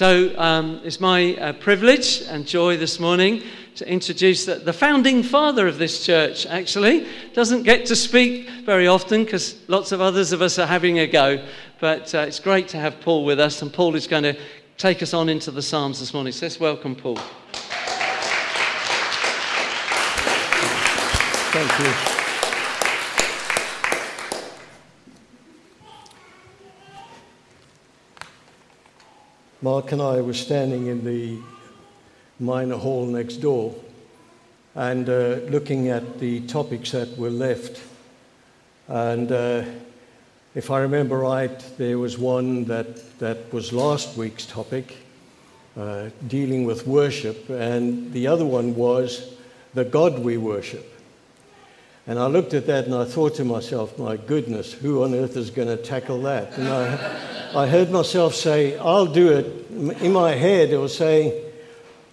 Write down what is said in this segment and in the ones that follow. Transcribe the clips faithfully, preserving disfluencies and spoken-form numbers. So um, it's my uh, privilege and joy this morning to introduce the, the founding father of this church, actually. Doesn't get to speak very often because lots of others of us are having a go. But uh, it's great to have Paul with us, and Paul is going to take us on into the Psalms this morning. So let's welcome Paul. Thank you. Mark and I were standing in the minor hall next door and uh, looking at the topics that were left. And uh, if I remember right, there was one that, that was last week's topic, uh, dealing with worship, and the other one was the God we worship. And I looked at that and I thought to myself, my goodness, who on earth is going to tackle that? And I, I heard myself say, I'll do it. In my head, it was saying,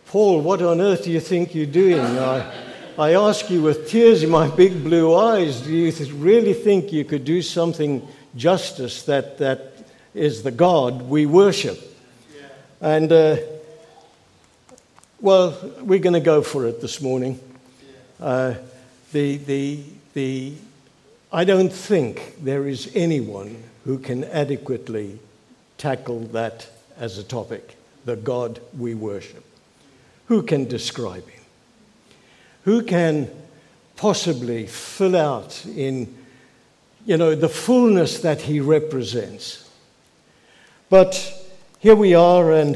Paul, what on earth do you think you're doing? I, I ask you with tears in my big blue eyes, do you th- really think you could do something justice that, that is the God we worship? Yeah. And, uh, well, we're going to go for it this morning. Yeah. Uh, The, the, the, I don't think there is anyone who can adequately tackle that as a topic, the God we worship. Who can describe him? Who can possibly fill out in, you know, the fullness that he represents? But here we are, and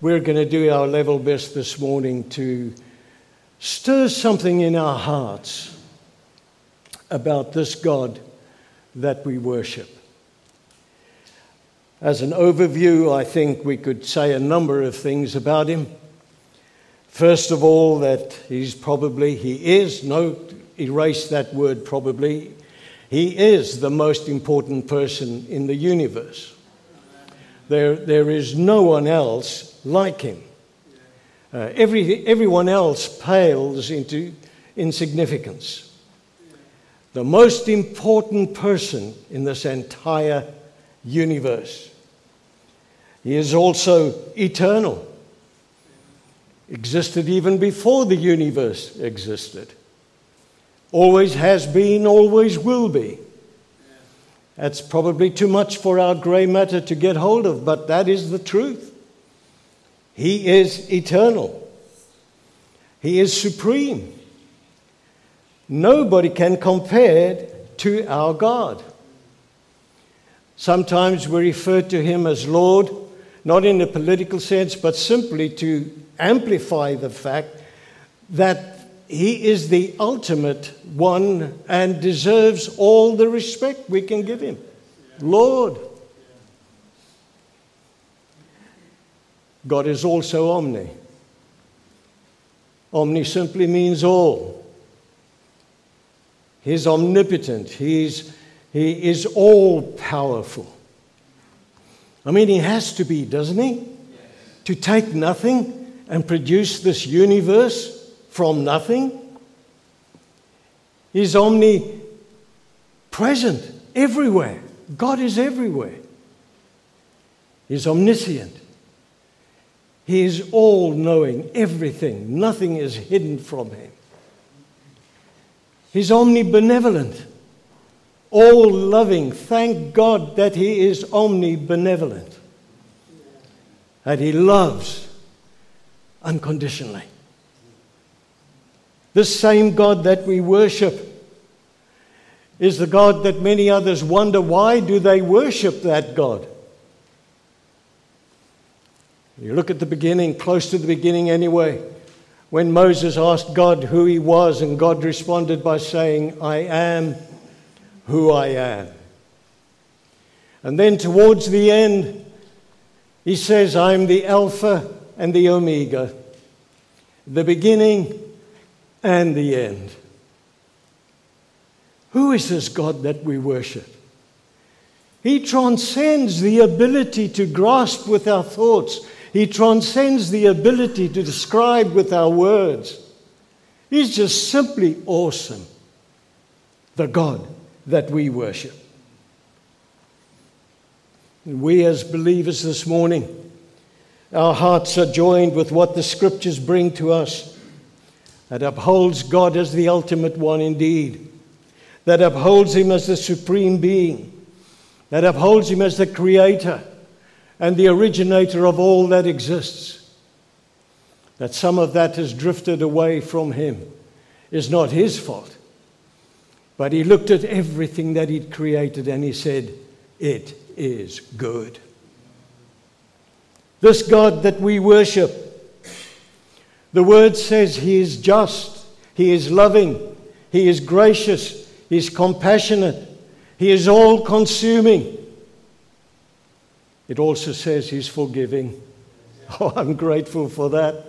we're going to do our level best this morning to stir something in our hearts about this God that we worship. As an overview, I think we could say a number of things about him. First of all, that he's probably, he is, no, erase that word probably, he is the most important person in the universe. There, there is no one else like him. Uh, every, everyone else pales into insignificance. The most important person in this entire universe. He is also eternal. Existed even before the universe existed. Always has been, always will be. That's probably too much for our grey matter to get hold of, but that is the truth. He is eternal. He is supreme. Nobody can compare to our God. Sometimes we refer to him as Lord, not in a political sense, but simply to amplify the fact that he is the ultimate one and deserves all the respect we can give him. Lord. God is also omni. Omni simply means all. He's omnipotent. He's, he is all-powerful. I mean, he has to be, doesn't he? Yes. To take nothing and produce this universe from nothing. He's omnipresent everywhere. God is everywhere. He's omniscient. He is all-knowing, everything. Nothing is hidden from him. He's omnibenevolent, all-loving. Thank God that he is omnibenevolent, that he loves unconditionally. This same God that we worship is the God that many others wonder, why do they worship that God? You look at the beginning, close to the beginning anyway, when Moses asked God who he was, and God responded by saying, I am who I am. And then towards the end, he says, I am the Alpha and the Omega, the beginning and the end. Who is this God that we worship? He transcends the ability to grasp with our thoughts. He transcends the ability to describe with our words. He's just simply awesome, the God that we worship. And we as believers this morning Our hearts are joined with what the Scriptures bring to us, that upholds God as the ultimate one indeed, that upholds Him as the supreme being, that upholds Him as the creator and the originator of all that exists. That some of that has drifted away from Him is not His fault. But He looked at everything that He'd created and He said, "It is good." This God that we worship, the Word says He is just, He is loving, He is gracious, He is compassionate, He is all-consuming. It also says He's forgiving. Oh, I'm grateful for that.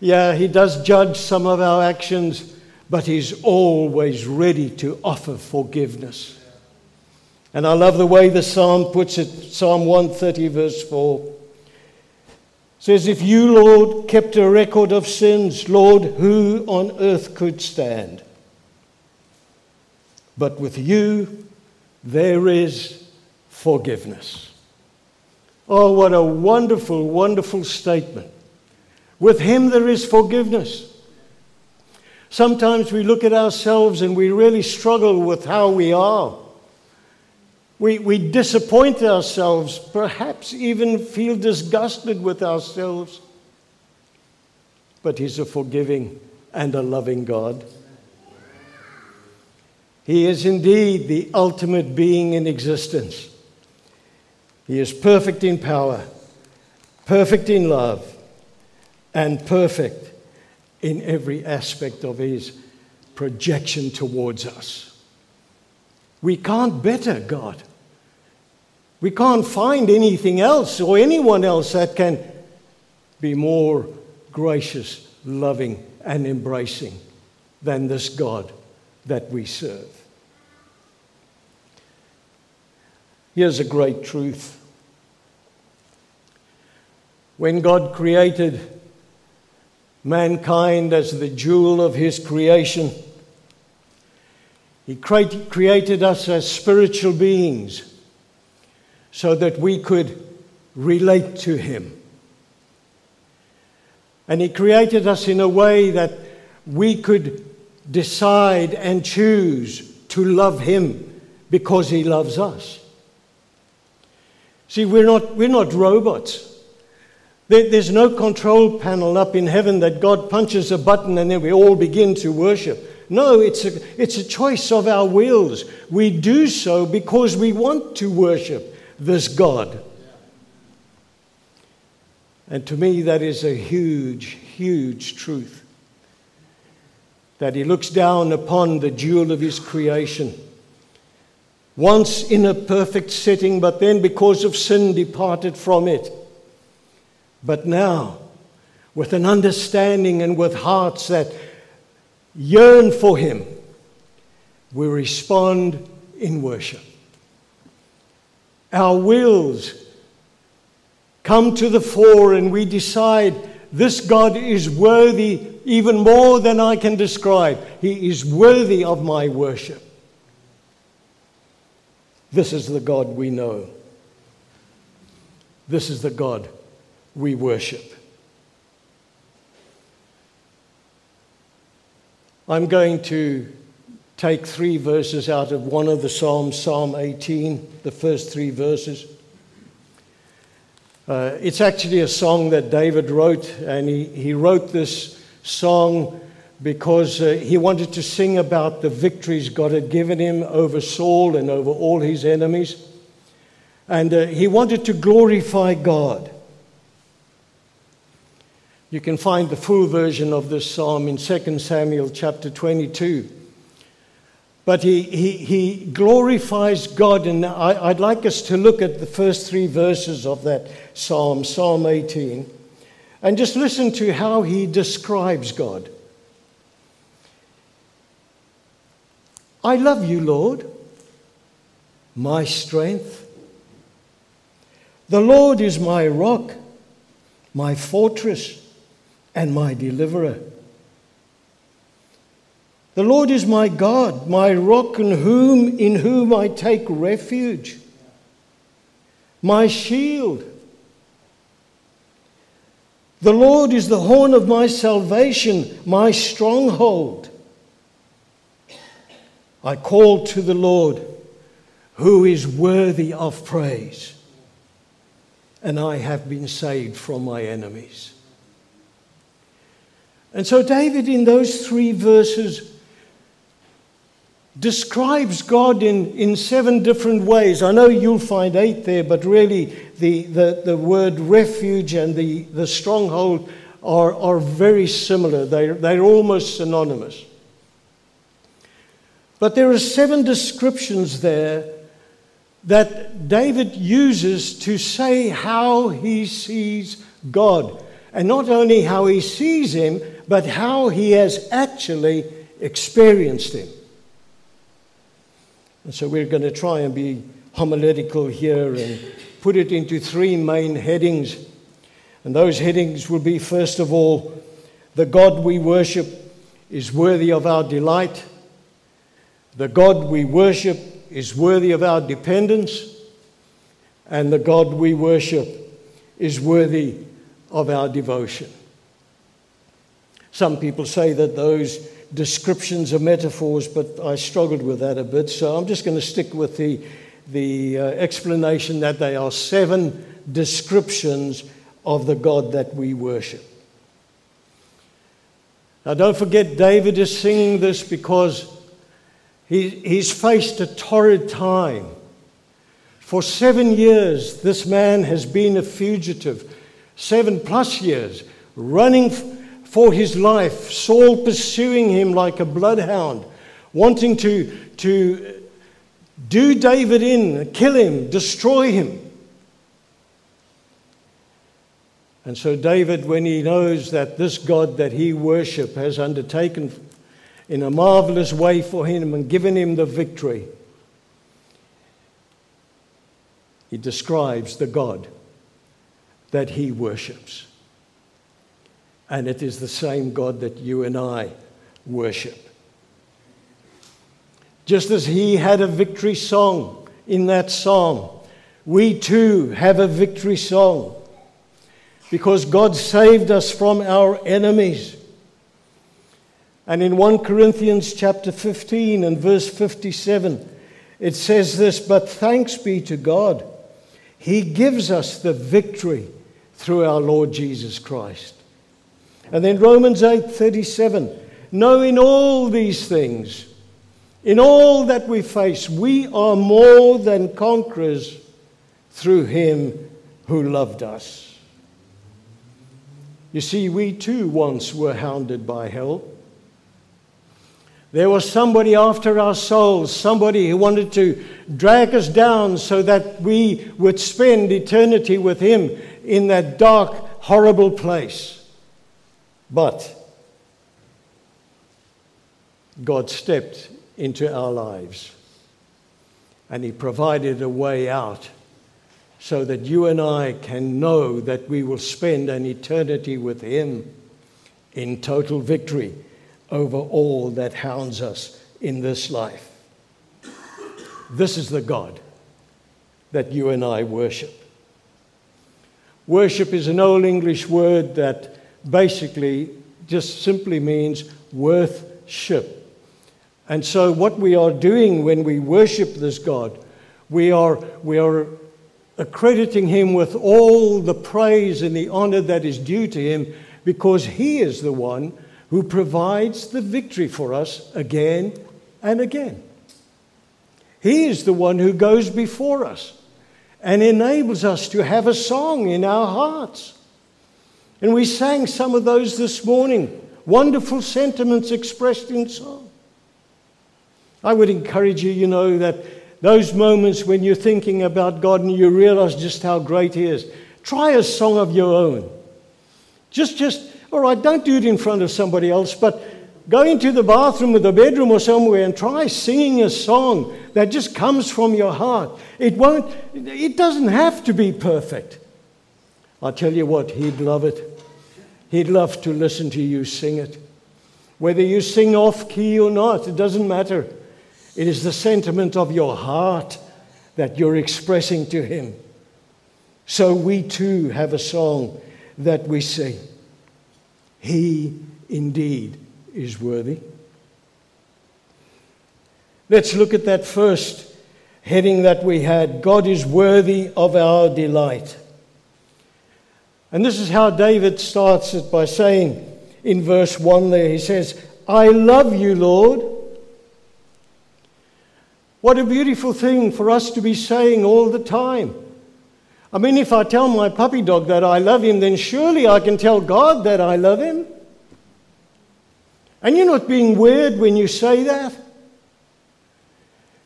Yeah, He does judge some of our actions, but He's always ready to offer forgiveness. And I love the way the psalm puts it, Psalm one thirty, verse four. It says, "If you, Lord, kept a record of sins, Lord, who on earth could stand? But with you there is forgiveness." Oh, what a wonderful, wonderful statement. With Him there is forgiveness. Sometimes we look at ourselves and we really struggle with how we are. We, we disappoint ourselves, perhaps even feel disgusted with ourselves. But He's a forgiving and a loving God. He is indeed the ultimate being in existence. He is perfect in power, perfect in love, and perfect in every aspect of His projection towards us. We can't better God. We can't find anything else or anyone else that can be more gracious, loving, and embracing than this God that we serve. Here's a great truth. When God created mankind as the jewel of His creation, He created us as spiritual beings so that we could relate to Him. And He created us in a way that we could decide and choose to love Him because He loves us. See, we're not, we're not robots. There, there's no control panel up in heaven that God punches a button and then we all begin to worship. No, it's a, it's a choice of our wills. We do so because we want to worship this God. And to me, that is a huge, huge truth. That He looks down upon the jewel of His creation. Once in a perfect setting, but then because of sin departed from it. But now, with an understanding and with hearts that yearn for Him, we respond in worship. Our wills come to the fore and we decide this God is worthy even more than I can describe. He is worthy of my worship. This is the God we know. This is the God we worship. I'm going to take three verses out of one of the Psalms, Psalm eighteen, the first three verses. Uh, it's actually a song that David wrote, and he, he wrote this song because uh, he wanted to sing about the victories God had given him over Saul and over all his enemies. And uh, he wanted to glorify God. You can find the full version of this psalm in Second Samuel chapter twenty-two. But he he, he glorifies God, and I, I'd like us to look at the first three verses of that psalm, Psalm eighteen, and just listen to how he describes God. "I love you, Lord, my strength. The Lord is my rock, my fortress, and my deliverer. The Lord is my God, my rock in whom, in whom I take refuge, my shield The Lord is the horn of my salvation, my stronghold. I called to the Lord, who is worthy of praise, and I have been saved from my enemies. And so David, in those three verses, describes God in, in seven different ways. I know you'll find eight there, but really the, the, the word refuge and the, the stronghold are, are very similar. They, they're almost synonymous. But there are seven descriptions there that David uses to say how he sees God. And not only how he sees him, but how he has actually experienced him. And so we're going to try and be homiletical here and put it into three main headings. And those headings will be, first of all, the God we worship is worthy of our delight. The God we worship is worthy of our dependence. And the God we worship is worthy of our devotion. Some people say that those descriptions are metaphors, but I struggled with that a bit, so I'm just going to stick with the, the uh, explanation that they are seven descriptions of the God that we worship. Now, don't forget, David is singing this because he, he's faced a torrid time. For seven years, this man has been a fugitive. Seven plus years, running for his life, Saul pursuing him like a bloodhound, wanting to, to do David in, kill him, destroy him. And so David, when he knows that this God that he worships has undertaken in a marvelous way for him and given him the victory, he describes the God that he worships. And it is the same God that you and I worship. Just as he had a victory song in that psalm, we too have a victory song, because God saved us from our enemies. And in First Corinthians chapter fifteen and verse fifty-seven, it says this, "But thanks be to God, he gives us the victory through our Lord Jesus Christ." And then Romans eight thirty-seven, "No, in all these things, in all that we face, we are more than conquerors through him who loved us." You see, we too once were hounded by hell. There was somebody after our souls, somebody who wanted to drag us down so that we would spend eternity with him in that dark, horrible place. But God stepped into our lives and he provided a way out so that you and I can know that we will spend an eternity with him in total victory over all that hounds us in this life. This is the God that you and I worship. Worship is an old English word that basically just simply means worth-ship. And so what we are doing when we worship this God, we are, we are accrediting him with all the praise and the honor that is due to him, because he is the one who provides the victory for us again and again. He is the one who goes before us and enables us to have a song in our hearts. And we sang some of those this morning, wonderful sentiments expressed in song. I would encourage you, you know, that those moments when you're thinking about God and you realize just how great he is, try a song of your own. Just, just, all right, don't do it in front of somebody else, but go into the bathroom or the bedroom or somewhere and try singing a song that just comes from your heart. It won't, it doesn't have to be perfect. I tell you what, he'd love it. He'd love to listen to you sing it. Whether you sing off-key or not, it doesn't matter. It is the sentiment of your heart that you're expressing to him. So we too have a song that we see. He indeed is worthy. Let's look at that first heading that we had. God is worthy of our delight. And this is how David starts it by saying in verse one there, he says, I love you, Lord. What a beautiful thing for us to be saying all the time. I mean, if I tell my puppy dog that I love him, then surely I can tell God that I love him. And you're not being weird when you say that.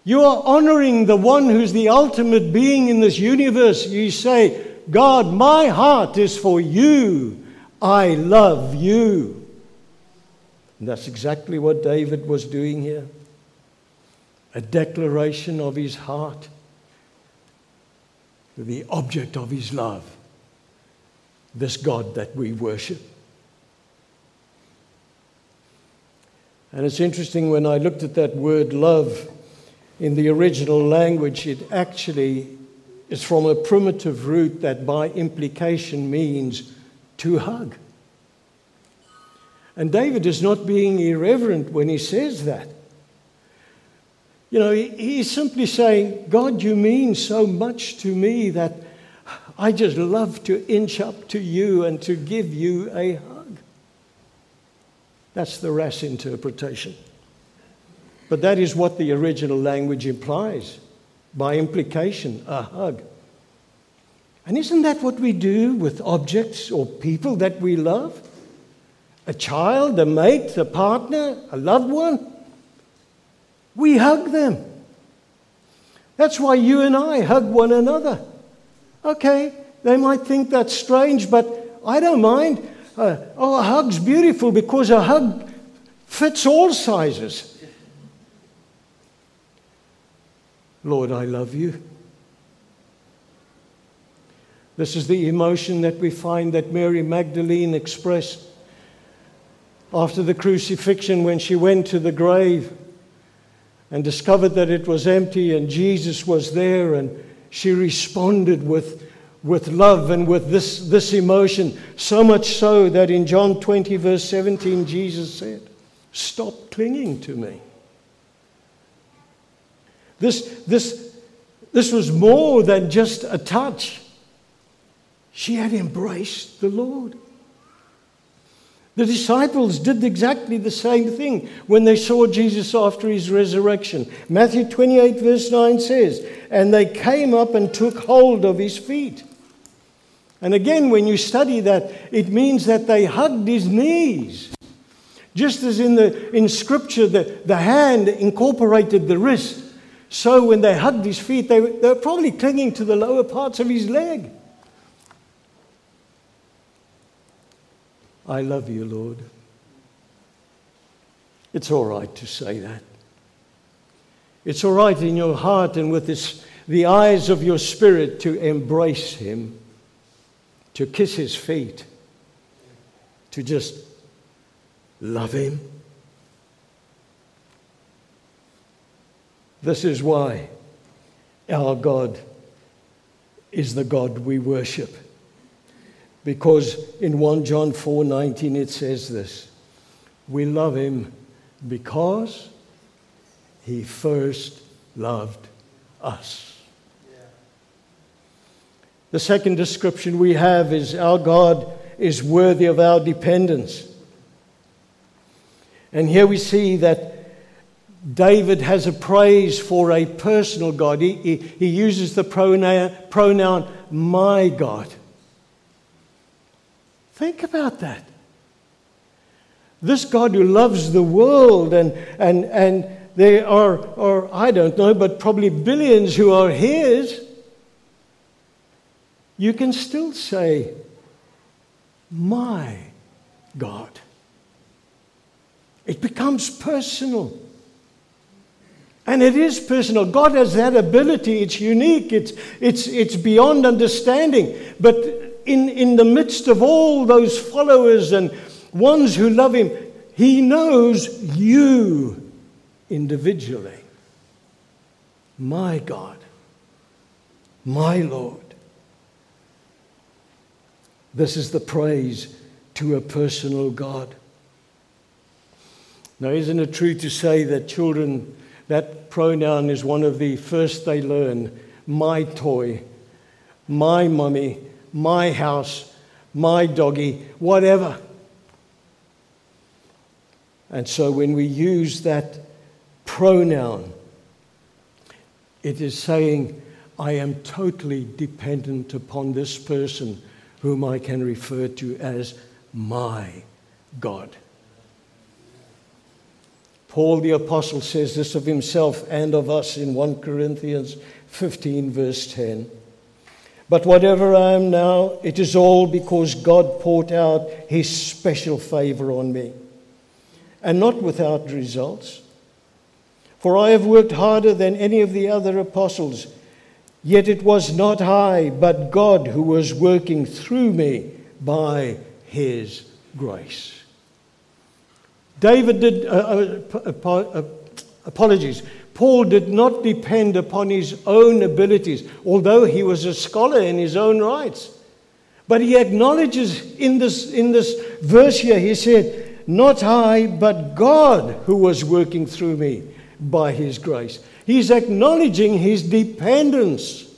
You are honoring the one who's the ultimate being in this universe. You say, God, my heart is for you. I love you. And that's exactly what David was doing here. A declaration of his heart. The object of his love. This God that we worship. And it's interesting when I looked at that word love. In the original language, it actually is from a primitive root that by implication means to hug. And David is not being irreverent when he says that. You know, he's simply saying, God, you mean so much to me that I just love to inch up to you and to give you a hug. That's the Ras interpretation. But that is what the original language implies, by implication, a hug. And isn't that what we do with objects or people that we love? A child, a mate, a partner, a loved one? We hug them. That's why you and I hug one another. Okay, they might think that's strange, but I don't mind. Uh, oh, a hug's beautiful because a hug fits all sizes. Lord, I love you. This is the emotion that we find that Mary Magdalene expressed after the crucifixion when she went to the grave and discovered that it was empty and Jesus was there, and she responded with, with love and with this, this emotion, so much so that in John twenty verse seventeen Jesus said, stop clinging to me. This, this, this was more than just a touch. She had embraced the Lord. The disciples did exactly the same thing when they saw Jesus after his resurrection. Matthew twenty-eight verse nine says, and they came up and took hold of his feet. And again, when you study that, it means that they hugged his knees. Just as in the in Scripture, the, the hand incorporated the wrist. So when they hugged his feet, they were, they were probably clinging to the lower parts of his leg. I love you, Lord. It's all right to say that. It's all right in your heart and with this, the eyes of your spirit to embrace him, to kiss his feet, to just love him. This is why our God is the God we worship. Because in First John four nineteen it says this, we love him because he first loved us. Yeah. The second description we have is our God is worthy of our dependence. And here we see that David has a praise for a personal God. He, he, he uses the pronoun, pronoun, my God. Think about that. This God who loves the world, and, and, and there are, or I don't know, but probably billions who are his, you can still say, my God. It becomes personal. And it is personal. God has that ability. It's unique. It's it's it's beyond understanding. But in, in the midst of all those followers and ones who love him, he knows you individually. My God. My Lord. This is the praise to a personal God. Now, isn't it true to say that children, that pronoun is one of the first they learn? My toy, my mummy, my house, my doggy, whatever. And so when we use that pronoun, it is saying, I am totally dependent upon this person whom I can refer to as my God. Paul the Apostle says this of himself and of us in First Corinthians fifteen, verse ten. But whatever I am now, it is all because God poured out his special favor on me, and not without results. For I have worked harder than any of the other apostles, yet it was not I, but God who was working through me by his grace. David did, uh, uh, apologies, Paul did not depend upon his own abilities, although he was a scholar in his own rights. But he acknowledges in this, in this verse here, he said, not I, but God who was working through me by his grace. He's acknowledging his dependence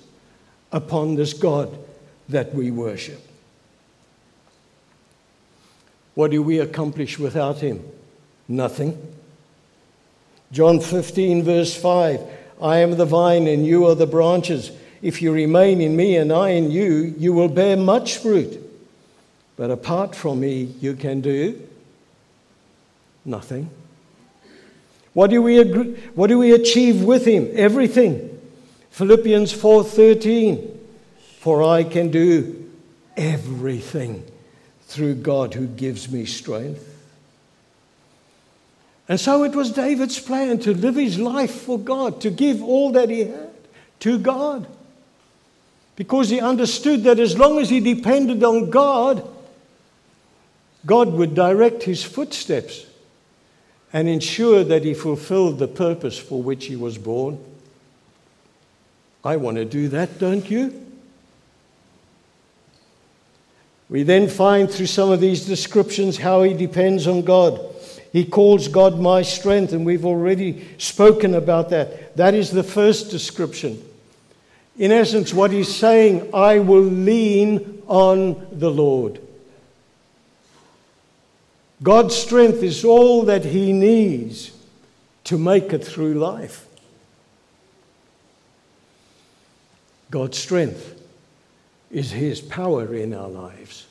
upon this God that we worship. What do we accomplish without him? Nothing. John fifteen, verse five, I am the vine and you are the branches. If you remain in me and I in you, you will bear much fruit. But apart from me, you can do nothing. What do we agree, what do we achieve with him? Everything. Philippians four thirteen, for I can do everything through God who gives me strength. And so it was David's plan to live his life for God, to give all that he had to God. Because he understood that as long as he depended on God, God would direct his footsteps and ensure that he fulfilled the purpose for which he was born. I want to do that, don't you? We then find through some of these descriptions how he depends on God. He calls God my strength, and we've already spoken about that. That is the first description. In essence, what he's saying, I will lean on the Lord. God's strength is all that he needs to make it through life. God's strength is his power in our lives.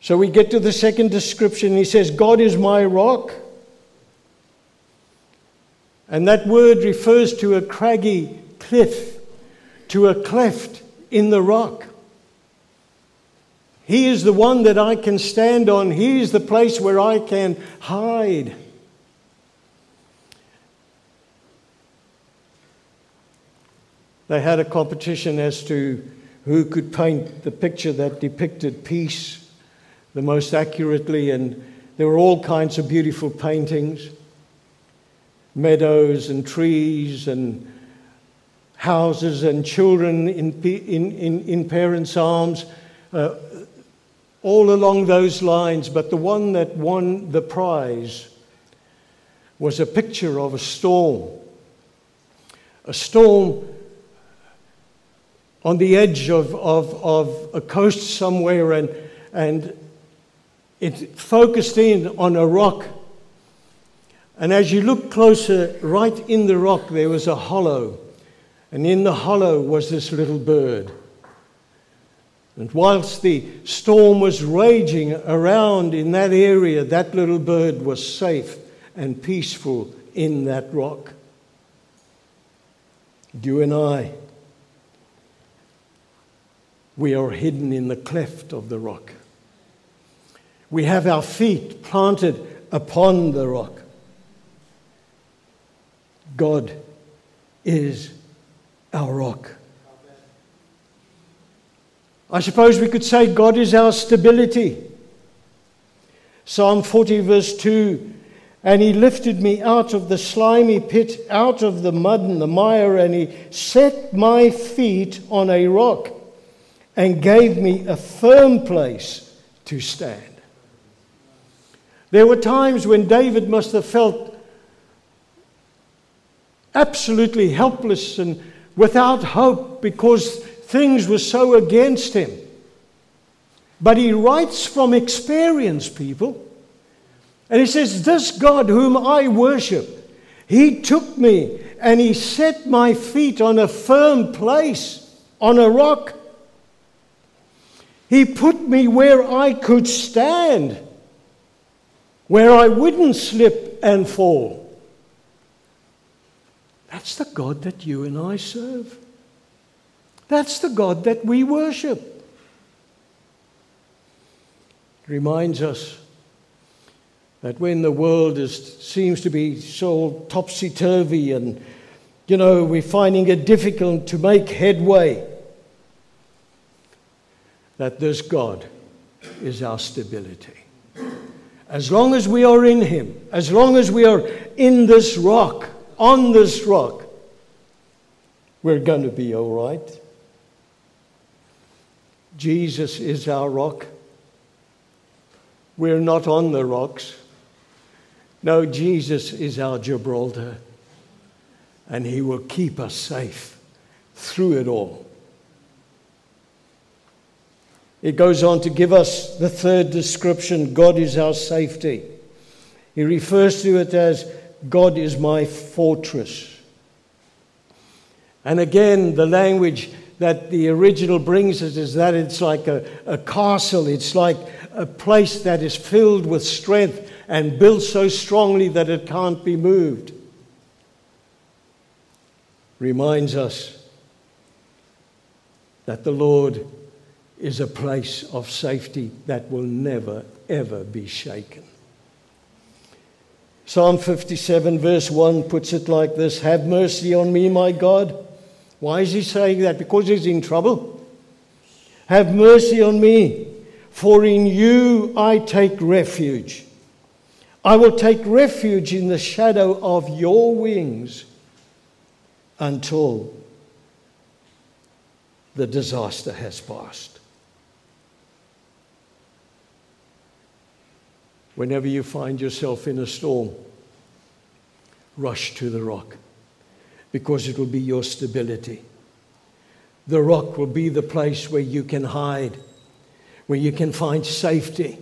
So we get to the second description. He says, God is my rock. And that word refers to a craggy cliff, to a cleft in the rock. He is the one that I can stand on. He is the place where I can hide. They had a competition as to who could paint the picture that depicted peace the most accurately, and there were all kinds of beautiful paintings, meadows and trees and houses and children in in, in, in parents' arms, uh, all along those lines. But the one that won the prize was a picture of a storm, a storm on the edge of, of, of a coast somewhere, and and it focused in on a rock. And as you look closer, right in the rock, there was a hollow. And in the hollow was this little bird. And whilst the storm was raging around in that area, that little bird was safe and peaceful in that rock. You and I, we are hidden in the cleft of the rock. We have our feet planted upon the rock. God is our rock. I suppose we could say God is our stability. Psalm forty verse two, and he lifted me out of the slimy pit, out of the mud and the mire, and he set my feet on a rock and gave me a firm place to stand. There were times when David must have felt absolutely helpless and without hope because things were so against him. But he writes from experience, people. And he says, this God whom I worship, he took me and he set my feet on a firm place, on a rock. He put me where I could stand, where I wouldn't slip and fall. That's the God that you and I serve. That's the God that we worship. It reminds us that when the world is, seems to be so topsy-turvy and, you know, we're finding it difficult to make headway, that this God is our stability. As long as we are in him, as long as we are in this rock, on this rock, we're going to be all right. Jesus is our rock. We're not on the rocks. No, Jesus is our Gibraltar, and he will keep us safe through it all. It goes on to give us the third description: God is our safety. He refers to it as, God is my fortress. And again, the language that the original brings us is that it's like a, a castle. It's like a place that is filled with strength and built so strongly that it can't be moved. Reminds us that the Lord is a place of safety that will never, ever be shaken. Psalm fifty-seven verse one puts it like this: have mercy on me, my God. Why is he saying that? Because he's in trouble. Have mercy on me, for in you I take refuge. I will take refuge in the shadow of your wings until the disaster has passed. Whenever you find yourself in a storm, rush to the rock, because it will be your stability. The rock will be the place where you can hide, where you can find safety.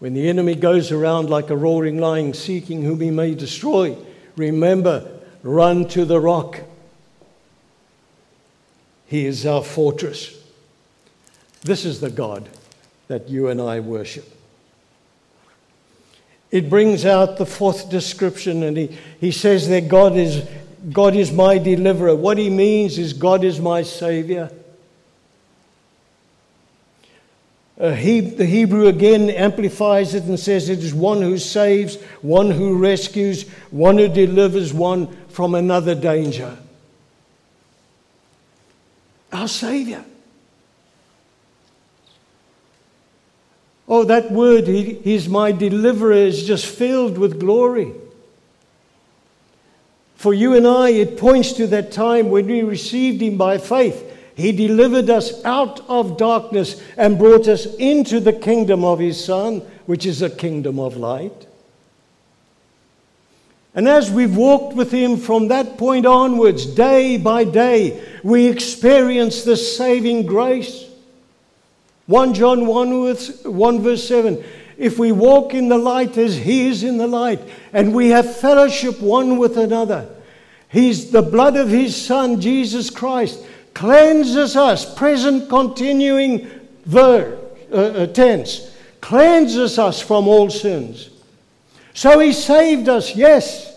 When the enemy goes around like a roaring lion, seeking whom he may destroy, remember, run to the rock. He is our fortress. This is the God that you and I worship. It brings out the fourth description, and he, he says that God is, God is my deliverer. What he means is God is my savior. Uh, he, the Hebrew again amplifies it and says it is one who saves, one who rescues, one who delivers one from another danger. Our savior. Oh, that word, he, he's my deliverer, is just filled with glory. For you and I, it points to that time when we received him by faith. He delivered us out of darkness and brought us into the kingdom of his Son, which is a kingdom of light. And as we've walked with him from that point onwards, day by day, we experience the saving grace. First John one verse seven, if we walk in the light as he is in the light, and we have fellowship one with another, he's the blood of his Son, Jesus Christ, cleanses us, present continuing ver, uh, tense, cleanses us from all sins. So he saved us, yes,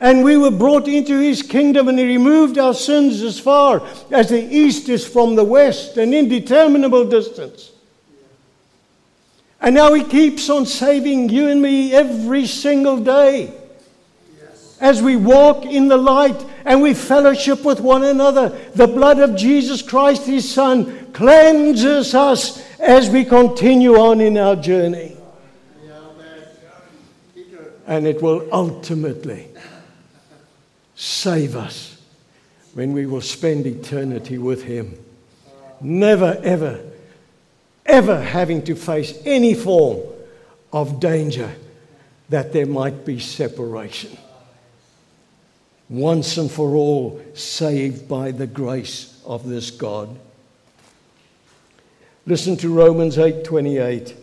and we were brought into his kingdom, and he removed our sins as far as the east is from the west, an indeterminable distance. And now he keeps on saving you and me every single day. Yes. As we walk in the light and we fellowship with one another, the blood of Jesus Christ, his Son, cleanses us as we continue on in our journey. And it will ultimately save us when we will spend eternity with him. Never, ever, ever having to face any form of danger that there might be separation. Once and for all, saved by the grace of this God. Listen to Romans eight twenty-eight.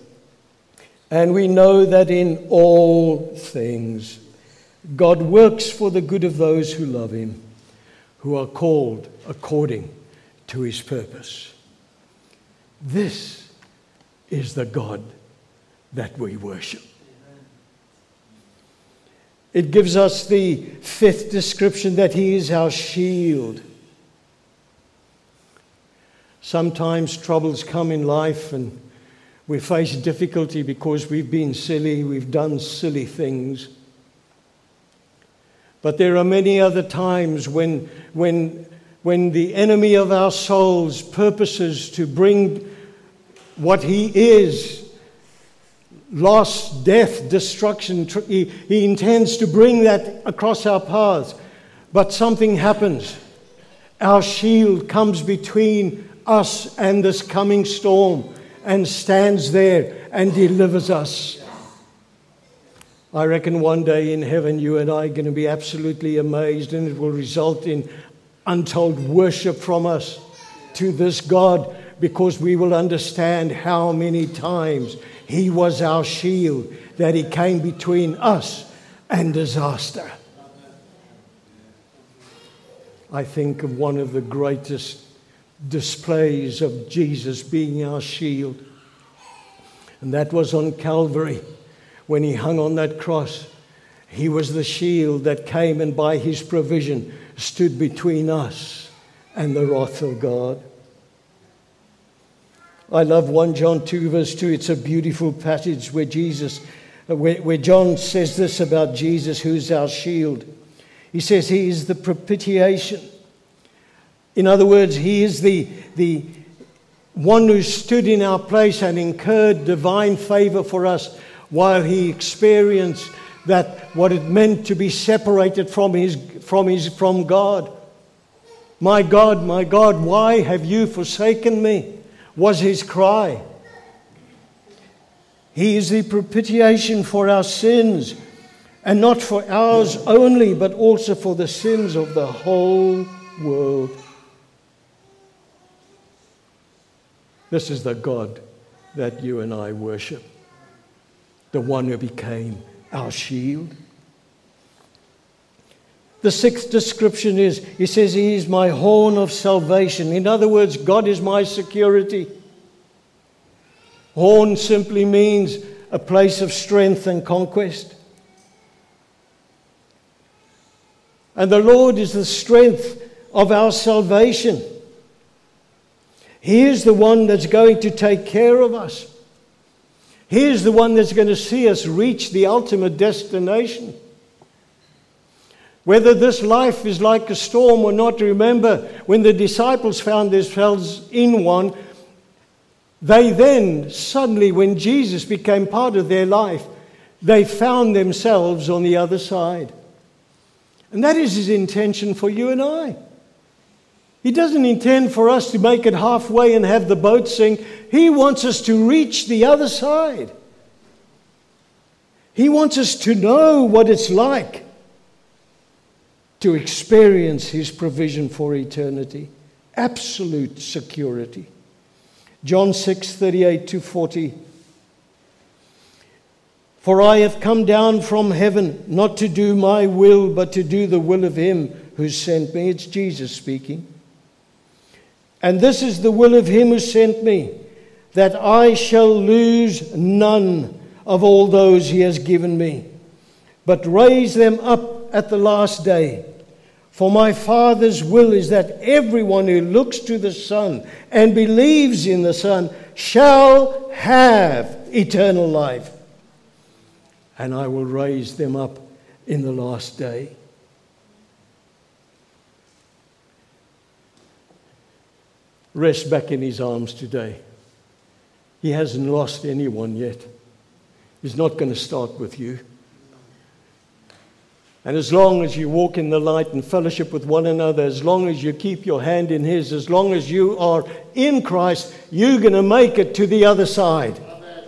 And we know that in all things, God works for the good of those who love him, who are called according to his purpose. This is the God that we worship. It gives us the fifth description that he is our shield. Sometimes troubles come in life and we face difficulty because we've been silly, we've done silly things. But there are many other times when, when, when the enemy of our souls purposes to bring what he is, loss, death, destruction. He, he intends to bring that across our paths. But something happens. Our shield comes between us and this coming storm and stands there and delivers us. I reckon one day in heaven you and I are going to be absolutely amazed, and it will result in untold worship from us to this God, because we will understand how many times he was our shield, that he came between us and disaster. I think of one of the greatest displays of Jesus being our shield, and that was on Calvary when he hung on that cross. He was the shield that came and by his provision stood between us and the wrath of God. I love First John two verse two. It's a beautiful passage where Jesus, where, where John says this about Jesus, who's our shield. He says he is the propitiation. In other words, he is the, the one who stood in our place and incurred divine favor for us while he experienced that what it meant to be separated from his from his from God. My God, my God, why have you forsaken me? Was his cry. He is the propitiation for our sins, and not for ours only, but also for the sins of the whole world. This is the God that you and I worship, the one who became our shield. The sixth description is, he says, he is my horn of salvation. In other words, God is my security. Horn simply means a place of strength and conquest. And the Lord is the strength of our salvation. He is the one that's going to take care of us. He is the one that's going to see us reach the ultimate destination. Whether this life is like a storm or not, remember, when the disciples found themselves in one, they then suddenly, when Jesus became part of their life, they found themselves on the other side. And that is his intention for you and I. He doesn't intend for us to make it halfway and have the boat sink. He wants us to reach the other side. He wants us to know what it's like to experience his provision for eternity. Absolute security. John six, thirty-eight to forty. For I have come down from heaven, not to do my will, but to do the will of him who sent me. It's Jesus speaking. And this is the will of him who sent me, that I shall lose none of all those he has given me, but raise them up at the last day. For my Father's will is that everyone who looks to the Son and believes in the Son shall have eternal life, and I will raise them up in the last day. Rest back in his arms today. He hasn't lost anyone yet. He's not going to start with you. And as long as you walk in the light and fellowship with one another, as long as you keep your hand in His, as long as you are in Christ, you're going to make it to the other side. Amen.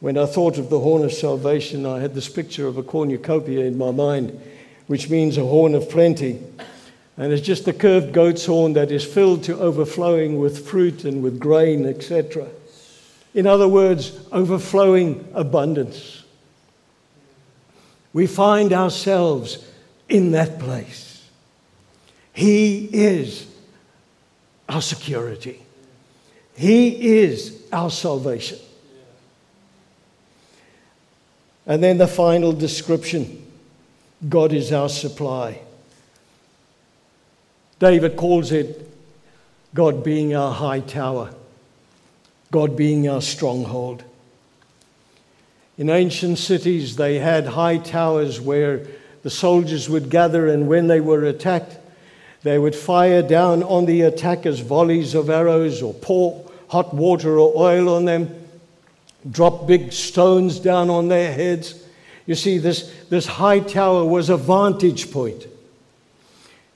When I thought of the horn of salvation, I had this picture of a cornucopia in my mind, which means a horn of plenty. And it's just a curved goat's horn that is filled to overflowing with fruit and with grain, et cetera. In other words, overflowing abundance. We find ourselves in that place. He is our security. He is our salvation. And then the final description, God is our supply. David calls it God being our high tower, God being our stronghold. In ancient cities, they had high towers where the soldiers would gather, and when they were attacked, they would fire down on the attackers volleys of arrows or pour hot water or oil on them, drop big stones down on their heads. You see, this, this high tower was a vantage point.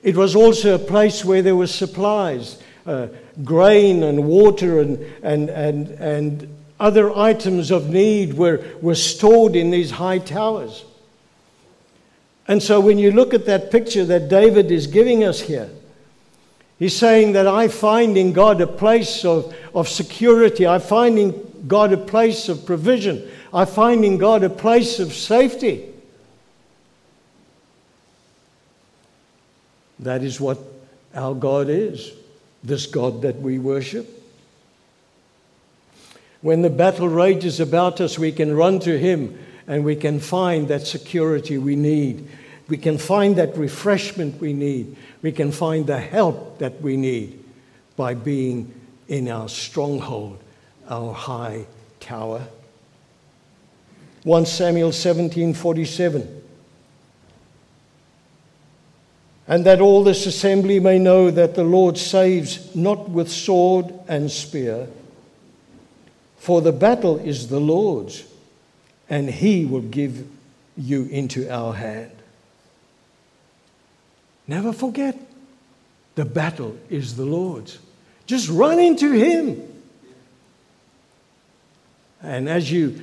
It was also a place where there were supplies, uh, grain and water and and and and. Other items of need were, were stored in these high towers. And so when you look at that picture that David is giving us here, he's saying that I find in God a place of, of security. I find in God a place of provision. I find in God a place of safety. That is what our God is, this God that we worship. When the battle rages about us, we can run to Him and we can find that security we need. We can find that refreshment we need. We can find the help that we need by being in our stronghold, our high tower. First Samuel seventeen forty-seven. And that all this assembly may know that the Lord saves not with sword and spear, for the battle is the Lord's, and He will give you into our hand. Never forget, the battle is the Lord's. Just run into Him. And as you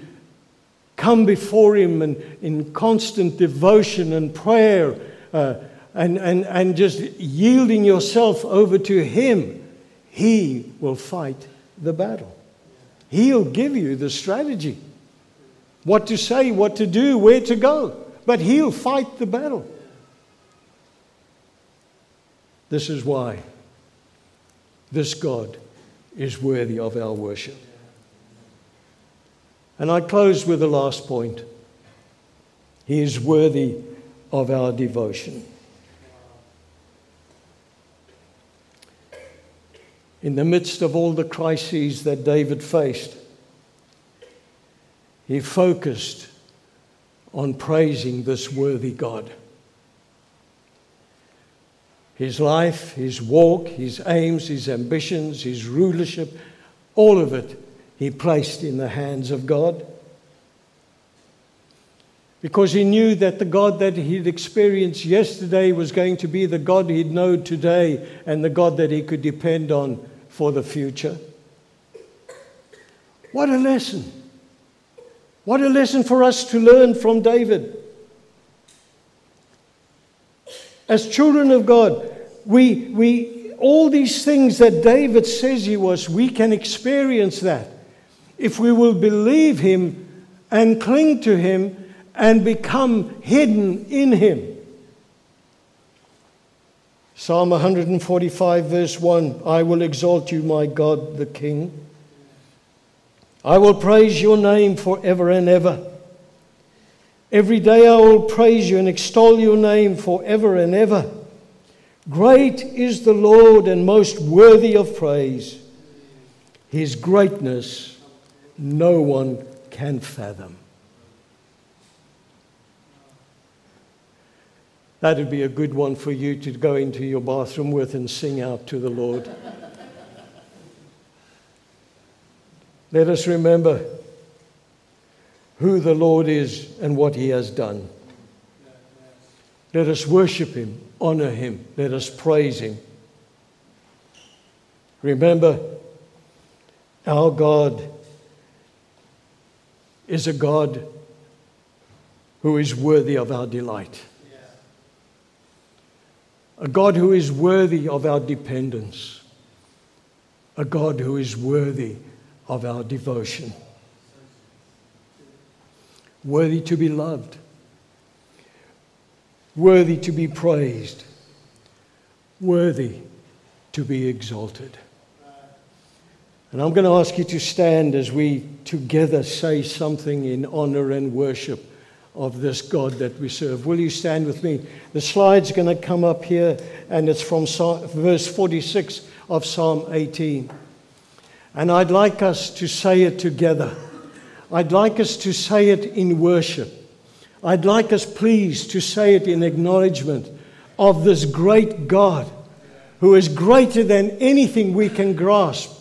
come before Him and in constant devotion and prayer uh, and, and, and just yielding yourself over to Him, He will fight the battle. He'll give you the strategy, what to say, what to do, where to go. But He'll fight the battle. This is why this God is worthy of our worship. And I close with the last point. He is worthy of our devotion. In the midst of all the crises that David faced, he focused on praising this worthy God. His life, his walk, his aims, his ambitions, his rulership, all of it he placed in the hands of God. Because he knew that the God that he'd experienced yesterday was going to be the God he'd know today and the God that he could depend on for the future. What a lesson. What a lesson for us to learn from David. As children of God, we, we all these things that David says he was, we can experience that if we will believe him and cling to him and become hidden in him. Psalm one forty-five verse one, I will exalt you, my God, the King. I will praise your name forever and ever. Every day I will praise you and extol your name forever and ever. Great is the Lord and most worthy of praise. His greatness no one can fathom. That would be a good one for you to go into your bathroom with and sing out to the Lord. Let us remember who the Lord is and what he has done. Let us worship him, honor him, let us praise him. Remember, our God is a God who is worthy of our delight. A God who is worthy of our dependence. A God who is worthy of our devotion. Worthy to be loved. Worthy to be praised. Worthy to be exalted. And I'm going to ask you to stand as we together say something in honor and worship of this God that we serve. Will you stand with me? The slide's going to come up here, and it's from verse forty-six of Psalm eighteen. And I'd like us to say it together. I'd like us to say it in worship. I'd like us, please, to say it in acknowledgement of this great God who is greater than anything we can grasp.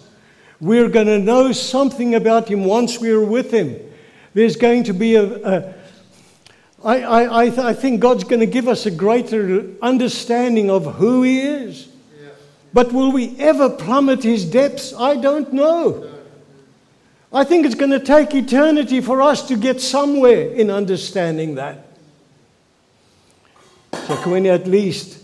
We're going to know something about him once we're with him. There's going to be a... a I, I, I, th- I think God's going to give us a greater understanding of who he is. Yeah. But will we ever plummet his depths? I don't know. I think it's going to take eternity for us to get somewhere in understanding that. So can we at least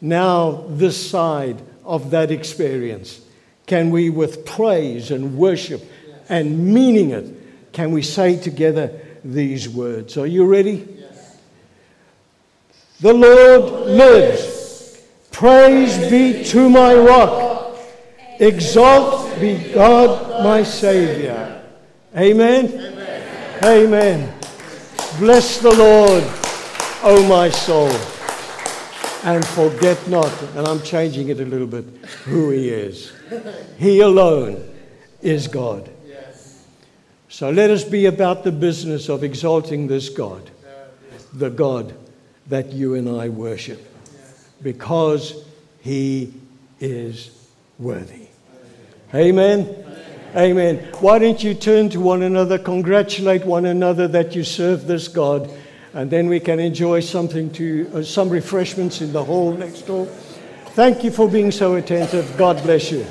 now this side of that experience, can we with praise and worship yes. and meaning it, can we say together these words? Are you ready? Yes. The Lord lives. Praise be to my rock. Exalt be God my Savior. Amen? Amen. Amen. Bless the Lord, O my soul. And forget not, and I'm changing it a little bit, who he is. He alone is God. So let us be about the business of exalting this God, the God that you and I worship, because he is worthy. Amen? Amen. Amen. Why don't you turn to one another, congratulate one another that you serve this God, and then we can enjoy something to uh, some refreshments in the hall next door. Thank you for being so attentive. God bless you.